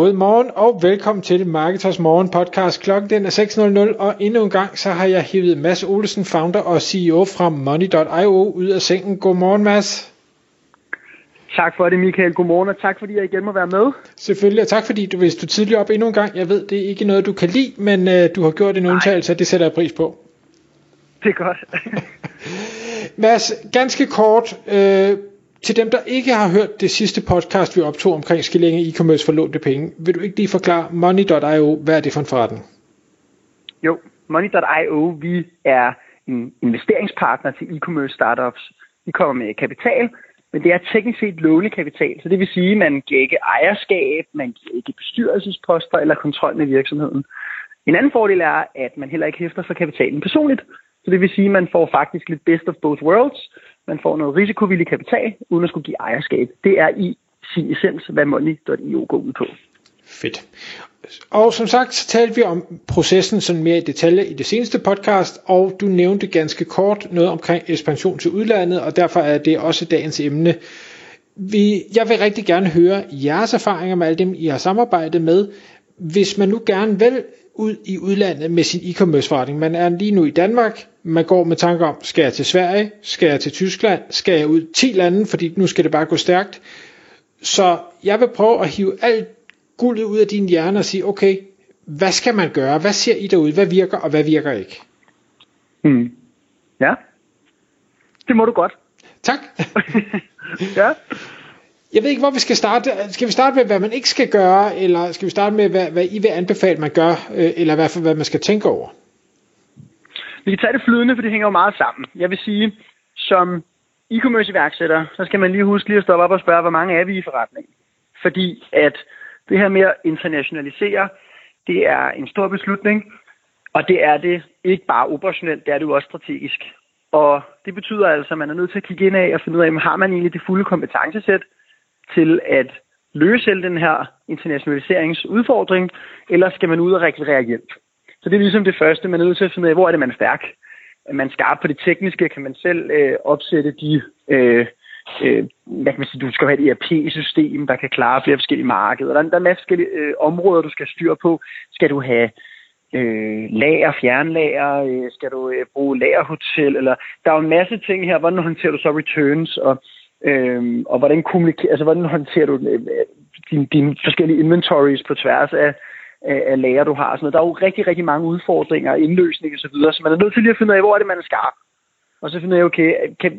God morgen og velkommen til Marketers Morgen podcast. Klokken den er 6.00, og endnu en gang så har jeg hævet Mads Olesen, founder og CEO fra Mxney.io, ud af sengen. God morgen, Mads. Tak for det, Michael. God morgen, og tak fordi jeg igen må være med. Selvfølgelig, og tak fordi du stod tidligere op endnu en gang. Jeg ved, det er ikke noget, du kan lide, men du har gjort en undtagelse, og det sætter jeg pris på. Det er godt. Mads, ganske kort... Til dem, der ikke har hørt det sidste podcast, vi optog omkring skilling af e-commerce for lånte penge, vil du ikke lige forklare Mxney.io, hvad er det for en forretning? Jo, Mxney.io, vi er en investeringspartner til e-commerce startups. Vi kommer med kapital, men det er teknisk set lånekapital, så det vil sige, at man giver ikke ejerskab, man giver ikke bestyrelsesposter eller kontrol med virksomheden. En anden fordel er, at man heller ikke hæfter for kapitalen personligt, så det vil sige, at man får faktisk lidt best of both worlds. Man får noget risikovillig kapital, uden at skulle give ejerskab. Det er i sin essens, hvad Mxney.io går ud på. Fedt. Og som sagt, så talte vi om processen sådan mere i detalje i det seneste podcast, og du nævnte ganske kort noget omkring ekspansion til udlandet, og derfor er det også dagens emne. Jeg vil rigtig gerne høre jeres erfaringer med alle dem, I har samarbejdet med. Hvis man nu gerne vil ud i udlandet med sin e-commerce forretning, man er lige nu i Danmark, man går med tanke om, skal jeg til Sverige, skal jeg til Tyskland, skal jeg ud 10 lande, fordi nu skal det bare gå stærkt. Så jeg vil prøve at hive alt guldet ud af din hjerne og sige, okay, hvad skal man gøre? Hvad ser I derude? Hvad virker, og hvad virker ikke? Ja, det må du godt. Tak. Ja. Jeg ved ikke, hvor vi skal starte. Skal vi starte med, hvad man ikke skal gøre, eller skal vi starte med, hvad I vil anbefale, man gør, eller i hvert fald, hvad man skal tænke over? Vi kan tage det flydende, for det hænger jo meget sammen. Jeg vil sige, som e-commerce-iværksætter, så skal man lige huske lige at stoppe op og spørge, hvor mange er vi i forretningen? Fordi at det her med at internationalisere, det er en stor beslutning, og det er det ikke bare operationelt, det er det jo også strategisk. Og det betyder altså, at man er nødt til at kigge ind af og finde ud af, har man egentlig det fulde kompetencesæt til at løse hele den her internationaliseringsudfordring, eller skal man ud og rekvirere hjælp? Så det er ligesom det første, man er nødt til at finde ud af, hvor er det, man er stærk. Man skarp på det tekniske, kan man selv opsætte de, hvad kan man sige, du skal have et ERP-system, der kan klare flere forskellige markeder. Der er masser af forskellige områder, du skal styre på. Skal du have lager, fjernlager, skal du bruge lagerhotel, eller der er jo en masse ting her. Hvordan håndterer du så returns, og hvordan kommunikerer, altså hvordan håndterer du dine forskellige inventories på tværs af lager, du har og sådan noget. Der er jo rigtig, rigtig mange udfordringer, indløsninger og så videre, så man er nødt til lige at finde ud af, hvor er det, man er skarp. Og så finder jeg, okay,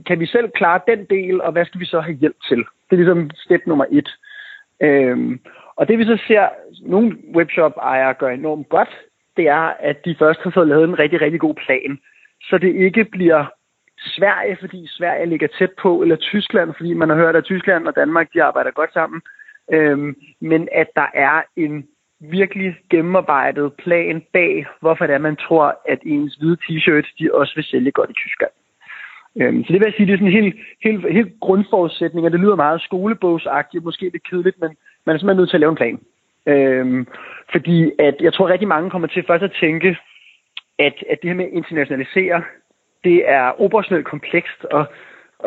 kan vi selv klare den del, og hvad skal vi så have hjælp til? Det er ligesom step nummer 1. Og det vi så ser, nogle webshop-ejere gør enormt godt, det er, at de først har fået lavet en rigtig, rigtig god plan, så det ikke bliver Sverige, fordi Sverige ligger tæt på, eller Tyskland, fordi man har hørt, at Tyskland og Danmark, de arbejder godt sammen, men at der er en virkelig gennemarbejdet plan bag, hvorfor det er, man tror, at ens hvide t-shirts, de også vil sælge godt i Tyskland. Så det vil jeg sige, det er sådan en helt grundforudsætning, og det lyder meget skolebogsagtigt, måske lidt kedeligt, men man er simpelthen nødt til at lave en plan. Fordi at jeg tror, at rigtig mange kommer til først at tænke, at det her med at internationalisere, det er operationelt komplekst, og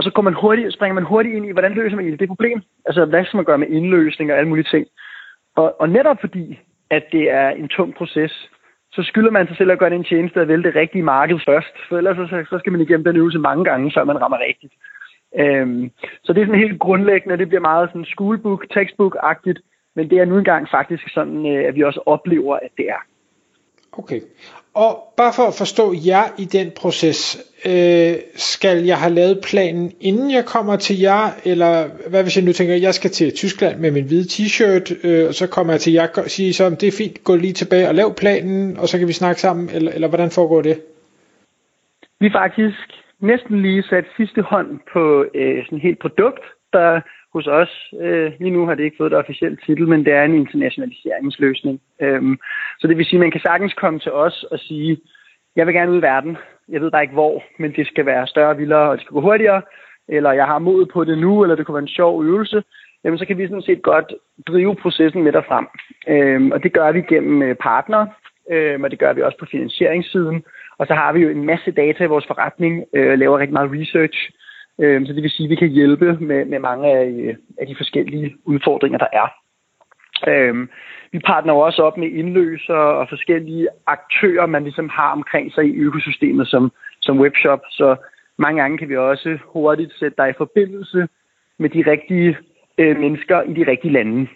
så springer man hurtigt ind i, hvordan løser man det problem? Altså, hvad skal man gøre med indløsning og alle mulige ting? Og netop fordi, at det er en tung proces, så skylder man sig selv at gøre den tjeneste at vælge det rigtige marked først, for ellers så skal man igennem den øvelse mange gange, før man rammer rigtigt. Så det er sådan helt grundlæggende, og det bliver meget sådan schoolbook, textbook-agtigt, men det er nu engang faktisk sådan, at vi også oplever, at det er. Okay. Og bare for at forstå jer i den proces, skal jeg have lavet planen, inden jeg kommer til jer, eller hvad hvis jeg nu tænker, jeg skal til Tyskland med min hvide t-shirt, og så kommer jeg til jer og siger så, det er fint, gå lige tilbage og lav planen, og så kan vi snakke sammen, eller hvordan foregår det? Vi har faktisk næsten lige sat sidste hånd på sådan et helt produkt, der hos os, lige nu har det ikke fået et officielt titel, men det er en internationaliseringsløsning. Så det vil sige, at man kan sagtens komme til os og sige, jeg vil gerne ud i verden, Jeg ved bare ikke hvor, men det skal være større, vildere, og det skal gå hurtigere, eller jeg har mod på det nu, eller det kunne være en sjov øvelse, jamen så kan vi sådan set godt drive processen med derfrem. Og det gør vi gennem partnere, og det gør vi også på finansieringssiden. Og så har vi jo en masse data i vores forretning, laver rigtig meget research, så det vil sige, at vi kan hjælpe med mange af de forskellige udfordringer, der er. Vi partner også op med indløsere og forskellige aktører, man ligesom har omkring sig i økosystemet som webshop. Så mange gange kan vi også hurtigt sætte dig i forbindelse med de rigtige mennesker i de rigtige lande.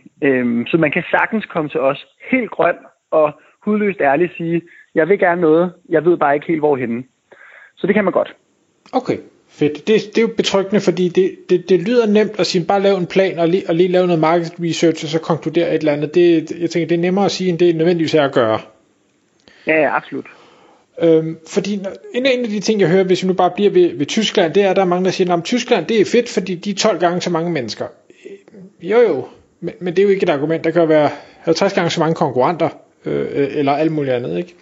Så man kan sagtens komme til os helt grøn og hudløst ærligt sige, jeg vil gerne noget, jeg ved bare ikke helt hvorhenne. Så det kan man godt. Okay. Fedt. Det er jo betryggende, fordi det lyder nemt at sige, bare lave en plan og lige lave noget market research, og så konkludere et eller andet. Jeg tænker, det er nemmere at sige, end det er nødvendigvis at gøre. Ja, absolut. Fordi en af de ting, jeg hører, hvis vi nu bare bliver ved Tyskland, det er, at der er mange, der siger, at Tyskland det er fedt, fordi de er 12 gange så mange mennesker. Jo, men det er jo ikke et argument. Der kan jo være 50 gange så mange konkurrenter, eller alt muligt andet, ikke?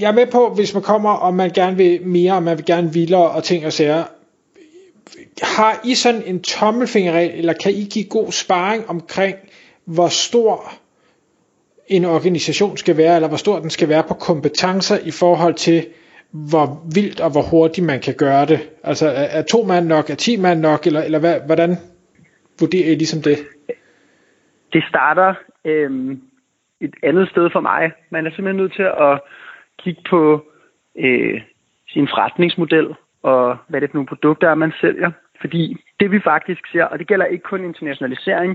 Jeg er med på, hvis man kommer, og man gerne vil mere, og man vil gerne vildere og ting og sager. Har I sådan en tommelfingerregel, eller kan I give god sparring omkring, hvor stor en organisation skal være, eller hvor stor den skal være på kompetencer i forhold til, hvor vildt og hvor hurtigt man kan gøre det? Altså er 2 mand nok, er 10 mand nok, eller hvad, hvordan vurderer I ligesom det? Det starter et andet sted for mig. Man er simpelthen nødt til at kigge på sin forretningsmodel og hvad det er for nogle produkter, man sælger. Fordi det vi faktisk ser, og det gælder ikke kun internationalisering,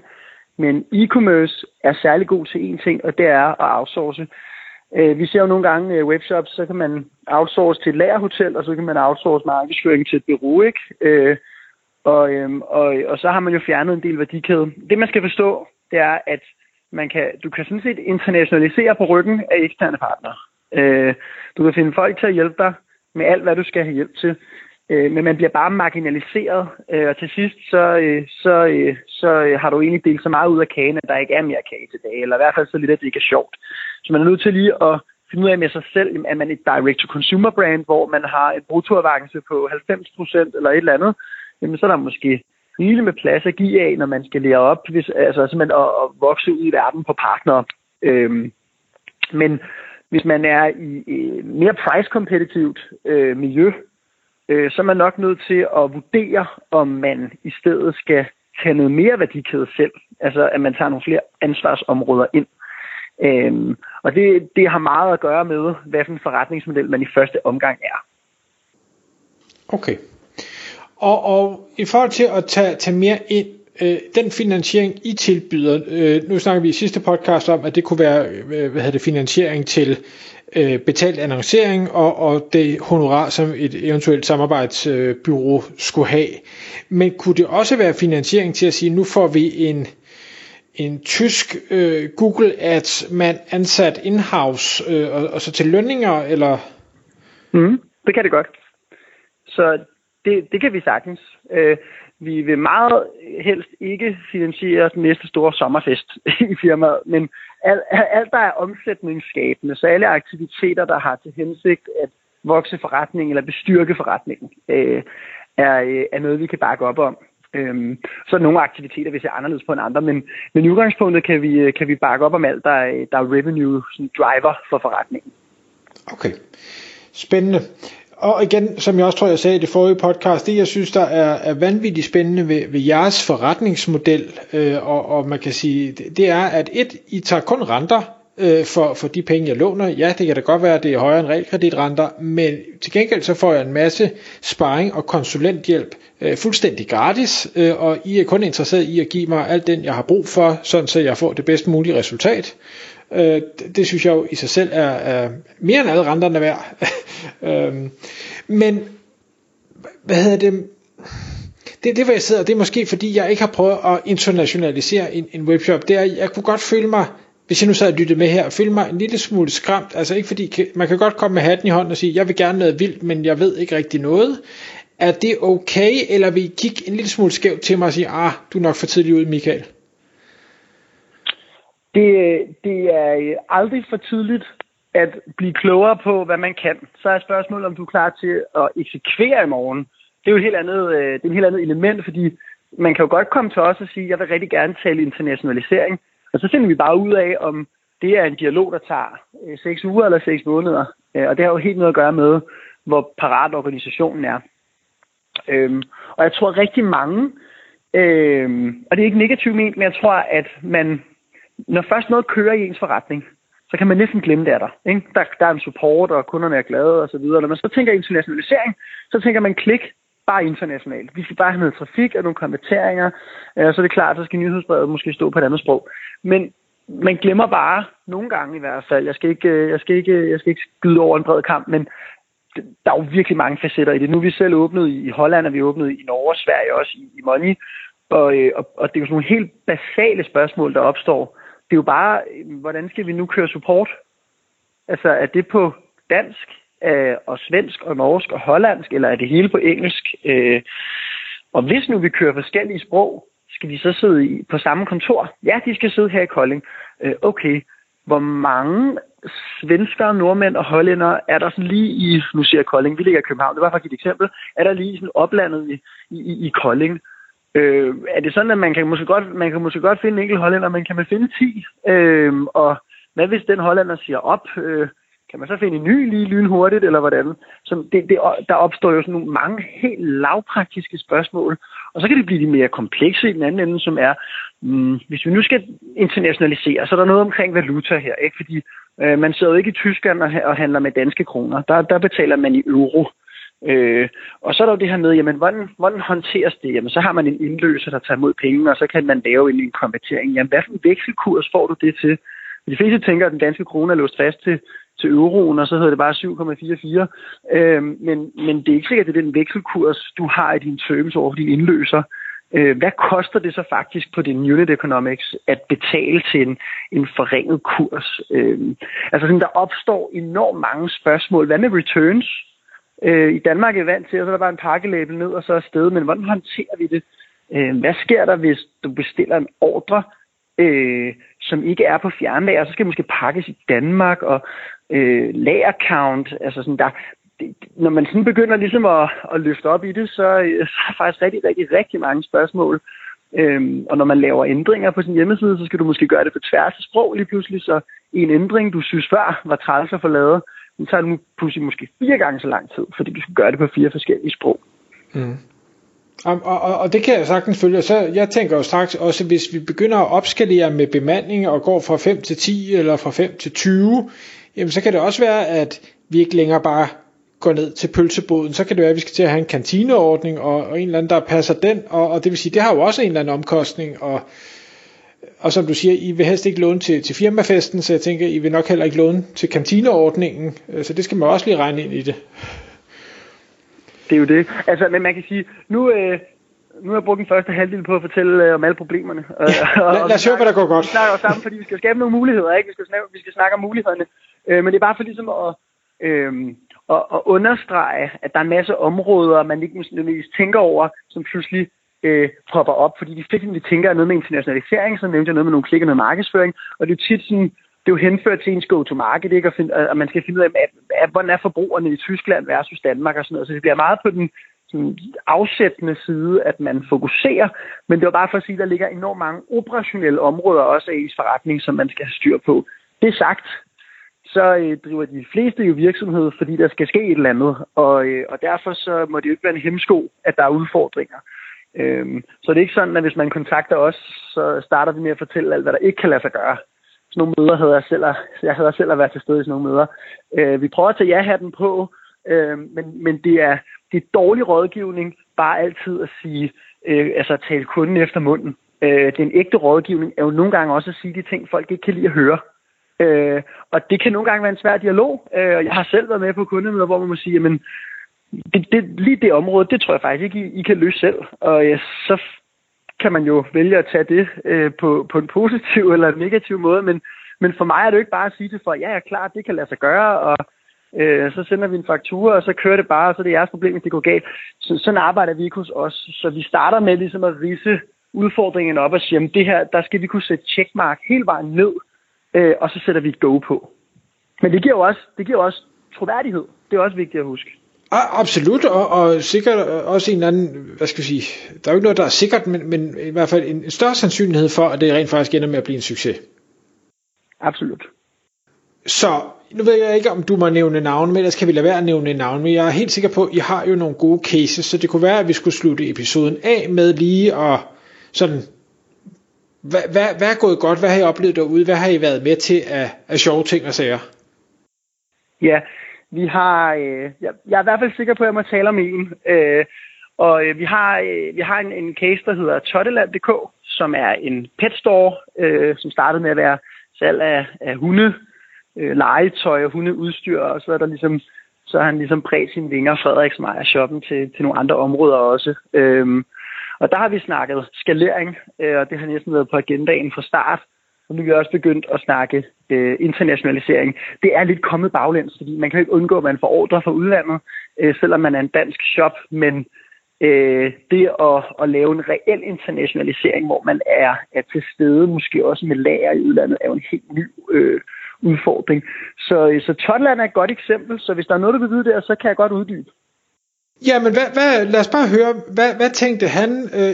men e-commerce er særlig god til én ting, og det er at outsource. Vi ser jo nogle gange webshops, så kan man outsource til et lagerhotel, og så kan man outsource markedsføring til et bureau, ikke? Og så har man jo fjernet en del værdikæde. Det man skal forstå, det er, at du kan sådan set internationalisere på ryggen af eksterne partnere. Du kan finde folk til at hjælpe dig med alt, hvad du skal have hjælp til, men man bliver bare marginaliseret, og til sidst så har du egentlig delt så meget ud af kagen, at der ikke er mere kage til dag, eller i hvert fald så lidt, at det ikke er sjovt. Så man er nødt til lige at finde ud af med sig selv, at man er et direct-to-consumer brand, hvor man har en bruttoavance på 90% eller et eller andet, jamen så er der måske rigeligt med plads at give af, når man skal lære op, altså simpelthen at vokse ud i verden på partnere. Men hvis man er i mere price-kompetitivt miljø, så er man nok nødt til at vurdere, om man i stedet skal tage noget mere værdikæde selv. Altså, at man tager nogle flere ansvarsområder ind. Og det har meget at gøre med, hvad for en forretningsmodel man i første omgang er. Okay. Og i forhold til at tage mere ind, den finansiering, I tilbyder, nu snakker vi i sidste podcast om, at det kunne være finansiering til betalt annoncering og det honorar, som et eventuelt samarbejdsbyrå skulle have. Men kunne det også være finansiering til at sige, nu får vi en tysk Google Ads-mand ansat in-house, og så til lønninger, eller? Det kan det godt. Så det kan vi sagtens. Vi vil meget helst ikke finansiere den næste store sommerfest i firmaet, men alt, der er omsætningsskabende, så alle aktiviteter, der har til hensigt at vokse forretningen eller bestyrke forretningen, er noget, vi kan bakke op om. Så nogle aktiviteter, vi ser anderledes på end andre, men i udgangspunktet kan vi bakke op om alt, der er revenue sådan driver for forretningen. Okay, spændende. Og igen, som jeg også tror, jeg sagde i det forrige podcast, det jeg synes, der er vanvittigt spændende ved jeres forretningsmodel, og man kan sige, det er, at I tager kun renter for de penge, jeg låner. Ja, det kan da godt være, at det er højere end realkreditrenter, men til gengæld så får jeg en masse sparring og konsulenthjælp fuldstændig gratis, og I er kun interesseret i at give mig alt den, jeg har brug for, sådan så jeg får det bedst mulige resultat. Det synes jeg jo i sig selv er mere end alle renterne værd. Men det hvor jeg sidder, det er måske fordi jeg ikke har prøvet at internationalisere en webshop. Det er, jeg kunne godt føle mig, hvis jeg nu sad og lyttede med her, føle mig en lille smule skræmt. Altså ikke fordi, man kan godt komme med hatten i hånden og sige, jeg vil gerne noget vildt, men jeg ved ikke rigtig noget. Er det okay, eller vil I kigge en lille smule skævt til mig og sige, du er nok for tidlig ud, Michael? Det er aldrig for tidligt at blive klogere på, hvad man kan. Så er spørgsmålet, om du er klar til at eksekvere i morgen. Det er jo et helt andet, det er et helt andet element, fordi man kan jo godt komme til os og sige, jeg vil rigtig gerne tale internationalisering. Og så finder vi bare ud af, om det er en dialog, der tager 6 uger eller 6 måneder. Og det har jo helt noget at gøre med, hvor parat organisationen er. Og jeg tror rigtig mange, og det er ikke negativt ment, men jeg tror, at man, når først noget kører i ens forretning, så kan man næsten glemme, det er der, ikke? Der er en support, og kunderne er glade osv. Når man så tænker internationalisering, så tænker man klik, bare internationalt. Vi skal bare have noget trafik og nogle konverteringer, så er det klart, så skal nyhedsbrevet måske stå på et andet sprog. Men man glemmer bare, nogle gange i hvert fald, jeg skal ikke skyde over en bred kamp, men der er jo virkelig mange facetter i det. Nu er vi selv åbnet i Holland, og vi er åbnet i Norge og Sverige også i Money, og det er jo sådan nogle helt basale spørgsmål, der opstår. Det er jo bare, hvordan skal vi nu køre support? Altså, er det på dansk og svensk og norsk og hollandsk, eller er det hele på engelsk? Og hvis nu vi kører forskellige sprog, skal de så sidde på samme kontor? Ja, de skal sidde her i Kolding. Okay, hvor mange svenskere, nordmænd og hollændere er der sådan lige i, nu siger jeg Kolding, vi ligger i København, det var faktisk et eksempel, er der lige sådan oplandet i Kolding? Er det sådan, at man kan måske godt finde en enkelt hollænder, men kan man finde 10? Og hvad hvis den hollænder siger op? Kan man så finde en ny lige lynhurtigt, eller hvordan? Så der opstår jo sådan nogle mange helt lavpraktiske spørgsmål, og så kan det blive de mere komplekse i den anden ende, som er, hvis vi nu skal internationalisere, så er der noget omkring valuta her, ikke? Fordi man sidder jo ikke i Tyskland og handler med danske kroner. Der betaler man i euro. Og så er der jo det her med, jamen, hvordan håndteres det? Jamen, så har man en indløser, der tager imod penge, og så kan man lave en konvertering. Jamen, hvad for en vekselkurs får du det til? De fleste tænker, at den danske krone er låst fast til euroen, og så hedder det bare 7,44. Men det er ikke sikkert, at det er den vekselkurs, du har i dine terms over for dine indløser. Hvad koster det så faktisk på din unit economics at betale til en forringet kurs? Altså, sådan, der opstår enormt mange spørgsmål. Hvad med returns? I Danmark er vant til, og så er der bare en pakkelabel ned, og så er sted. Men hvordan håndterer vi det? Hvad sker der, hvis du bestiller en ordre, som ikke er på fjernlager, så skal det måske pakkes i Danmark, og lagercount, altså sådan der. Når man sådan begynder ligesom at løfte op i det, så er der faktisk rigtig mange spørgsmål. Og når man laver ændringer på sin hjemmeside, så skal du måske gøre det på tværs af sprog lige pludselig, så en ændring, du synes før var træls at få lavet, den tager nu pludselig måske 4 gange så lang tid, fordi du skal gøre det på 4 forskellige sprog. Mm. Og det kan jeg sagtens følge. Så jeg tænker jo straks også, hvis vi begynder at opskalere med bemanding og går fra 5 til 10 eller fra 5 til 20, jamen så kan det også være, at vi ikke længere bare går ned til pølseboden. Så kan det være, at vi skal til at have en kantineordning og en eller anden, der passer den. Og det vil sige, det har jo også en eller anden omkostning. Og som du siger, I vil helst ikke låne til firmafesten, så jeg tænker, I vil nok heller ikke låne til kantineordningen. Så det skal man også lige regne ind i det. Det er jo det. Altså, men man kan sige, nu har jeg brugt den første halvdel på at fortælle om alle problemerne. Lad os høre, hvad der går godt. Vi snakker jo sammen, fordi vi skal skabe nogle muligheder, ikke? Vi skal snakke om mulighederne. Men det er bare for ligesom at understrege, at der er en masse områder, man ikke nødvendigvis tænker over, som pludselig propper op. Fordi de fleste, vi tænker, er noget med internationalisering, så nævnte jeg noget med nogle klikker og noget markedsføring. Og det er jo tit sådan, det er jo henført til ens go-to-market, ikke? Og man skal finde ud af, hvordan er forbrugerne i Tyskland versus Danmark og sådan noget. Så det bliver meget på den sådan afsættende side, at man fokuserer. Men det var bare for at sige, at der ligger enormt mange operationelle områder også af ens forretning, som man skal have styr på. Det sagt, så driver de fleste jo virksomhed, fordi der skal ske et eller andet. Og derfor så må det jo ikke være en hemsko, at der er udfordringer. Så det er ikke sådan, at hvis man kontakter os, så starter vi med at fortælle alt, hvad der ikke kan lade sig gøre. Sådan nogle møder havde jeg selv at være til stede i sådan nogle møder. Vi prøver at tage ja-hatten på, men det er dårlig rådgivning bare altid at sige, altså at tale kunden efter munden. Den ægte rådgivning er jo nogle gange også at sige de ting, folk ikke kan lide at høre. Og det kan nogle gange være en svær dialog. Og jeg har selv været med på kundemøder, hvor man må sige, jamen, lige det område, det tror jeg faktisk ikke, I kan løse selv. Og ja, så kan man jo vælge at tage det på en positiv eller en negativ måde, men for mig er det jo ikke bare at sige til folk, ja, jeg er klar, det kan lade sig gøre, og så sender vi en faktura, og så kører det bare, og så er det jeres problem, hvis det går galt. Sådan arbejder vi ikke hos os. Så vi starter med ligesom at ridse udfordringen op og sige, jamen det her, der skal vi kunne sætte checkmark hele vejen ned, og så sætter vi et go på. Men det giver jo også, troværdighed. Det er også vigtigt at huske. Absolut, og sikkert også en eller anden, hvad skal vi sige, der er jo ikke noget, der er sikkert, men i hvert fald en større sandsynlighed for, at det rent faktisk ender med at blive en succes. Absolut. Så nu ved jeg ikke, om du må nævne navne, men ellers kan vi lade være at nævne navne, men jeg er helt sikker på, at I har jo nogle gode cases, så det kunne være, at vi skulle slutte episoden af med lige at sådan, hvad er gået godt, hvad har I oplevet derude, hvad har I været med til af sjove ting og sager? Ja, vi har, jeg er i hvert fald sikker på, at jeg må tale om en, og vi har en case, der hedder Totteland.dk, som er en petstore, som startede med at være salg af hunde, legetøj og hundeudstyr, og så er der ligesom, så har han ligesom bredt sine vinger, Frederiks Meier shoppen til nogle andre områder også. Og der har vi snakket skalering, og det har næsten været på agendaen fra start, og nu er vi også begyndt at snakke internationalisering. Det er lidt kommet baglæns, fordi man kan ikke undgå, at man får ordre fra udlandet, selvom man er en dansk shop, men det at lave en reel internationalisering, hvor man er til stede, måske også med lager i udlandet, er jo en helt ny udfordring. Så Totland er et godt eksempel, så hvis der er noget, du vil vide der, så kan jeg godt uddybe. Jamen, lad os bare høre, hvad tænkte han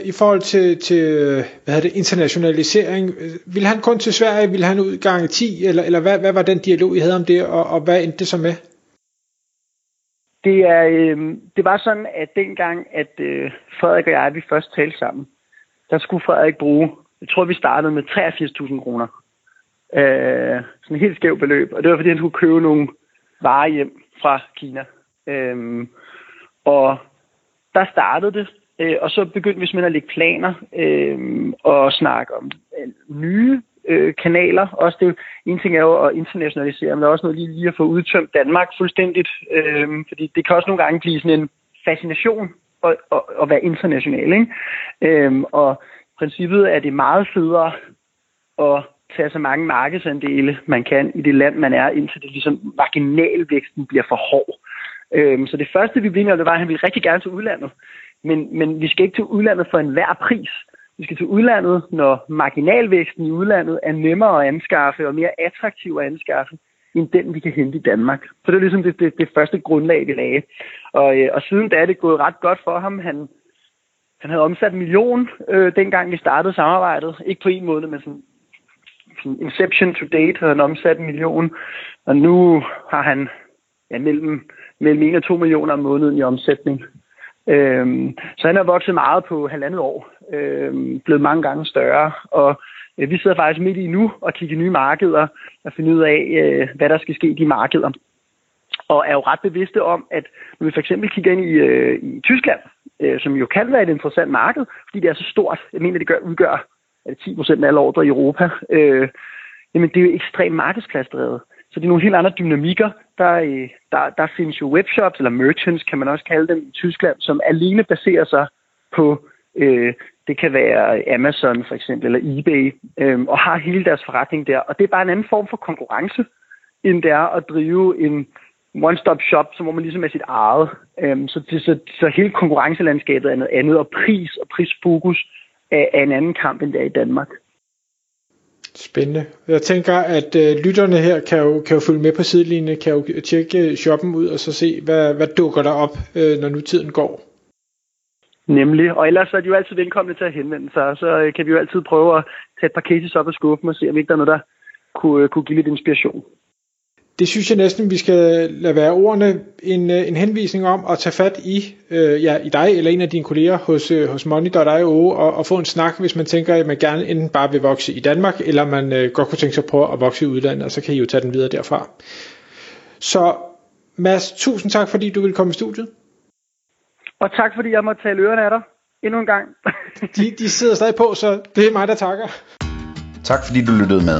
i forhold til internationalisering? Ville han kun til Sverige, ville han ud gange 10, eller hvad var den dialog, I havde om det, og hvad endte det så med? Det var sådan, at dengang, at Frederik og jeg, vi først talte sammen, der skulle Frederik bruge, jeg tror, vi startede med 83.000 kroner. Sådan et helt skævt beløb, og det var, fordi han skulle købe nogle varer hjem fra Kina. Og der startede det, og så begyndte vi simpelthen at lægge planer og snakke om nye kanaler. Også det, en ting er jo at internationalisere, men der er også noget lige at få udtømt Danmark fuldstændigt, fordi det kan også nogle gange blive sådan en fascination at være international, ikke? Og i princippet er det meget federe at tage så mange markedsandele, man kan i det land, man er, indtil det ligesom marginalvæksten bliver for hård. Så det første, vi blev med, det var, at han ville rigtig gerne til udlandet. Men vi skal ikke til udlandet for enhver pris. Vi skal til udlandet, når marginalvæksten i udlandet er nemmere at anskaffe og mere attraktiv at anskaffe, end den, vi kan hente i Danmark. Så det var ligesom det første grundlag, vi lagde. Og siden da er det gået ret godt for ham. Han havde omsat 1 million, dengang vi startede samarbejdet. Ikke på en måned, men sådan inception to date havde han omsat 1 million. Og nu har han mellem 1 og 2 millioner om måneden i omsætning. Så han har vokset meget på 1,5 år, blevet mange gange større, og vi sidder faktisk midt i nu og kigger nye markeder og finder ud af, hvad der skal ske i de markeder. Og er jo ret bevidste om, at når vi for eksempel kigger ind i Tyskland, som jo kan være et interessant marked, fordi det er så stort, jeg mener, det udgør 10% af alle ordrer i Europa, jamen det er jo ekstremt markedspladsdrevet. Så det er nogle helt andre dynamikker. Der findes jo webshops, eller merchants kan man også kalde dem, i Tyskland, som alene baserer sig på, det kan være Amazon for eksempel, eller eBay, og har hele deres forretning der. Og det er bare en anden form for konkurrence, end det er at drive en one-stop-shop, som hvor man ligesom er sit eget. Så hele konkurrencelandskabet er noget andet, og pris og prisfokus er en anden kamp, end det er i Danmark. Spændende. Jeg tænker, at lytterne her kan jo følge med på sidelinjen, kan jo tjekke shoppen ud og så se, hvad dukker der op, når nu tiden går. Nemlig. Og ellers er de jo altid velkomne til at henvende sig, så kan vi jo altid prøve at tage et par cases op af skuffen og se, om ikke der er noget, der kunne give lidt inspiration. Det synes jeg næsten, vi skal lade være ordene en henvisning om at tage fat i dig eller en af dine kolleger hos Mxney.io og få en snak, hvis man tænker, at man gerne enten bare vil vokse i Danmark, eller man godt kunne tænke sig på at vokse i udlandet, og så kan I jo tage den videre derfra. Så Mads, tusind tak, fordi du ville komme i studiet. Og tak, fordi jeg måtte tale ørerne af dig endnu en gang. De sidder stadig på, så det er mig, der takker. Tak, fordi du lyttede med.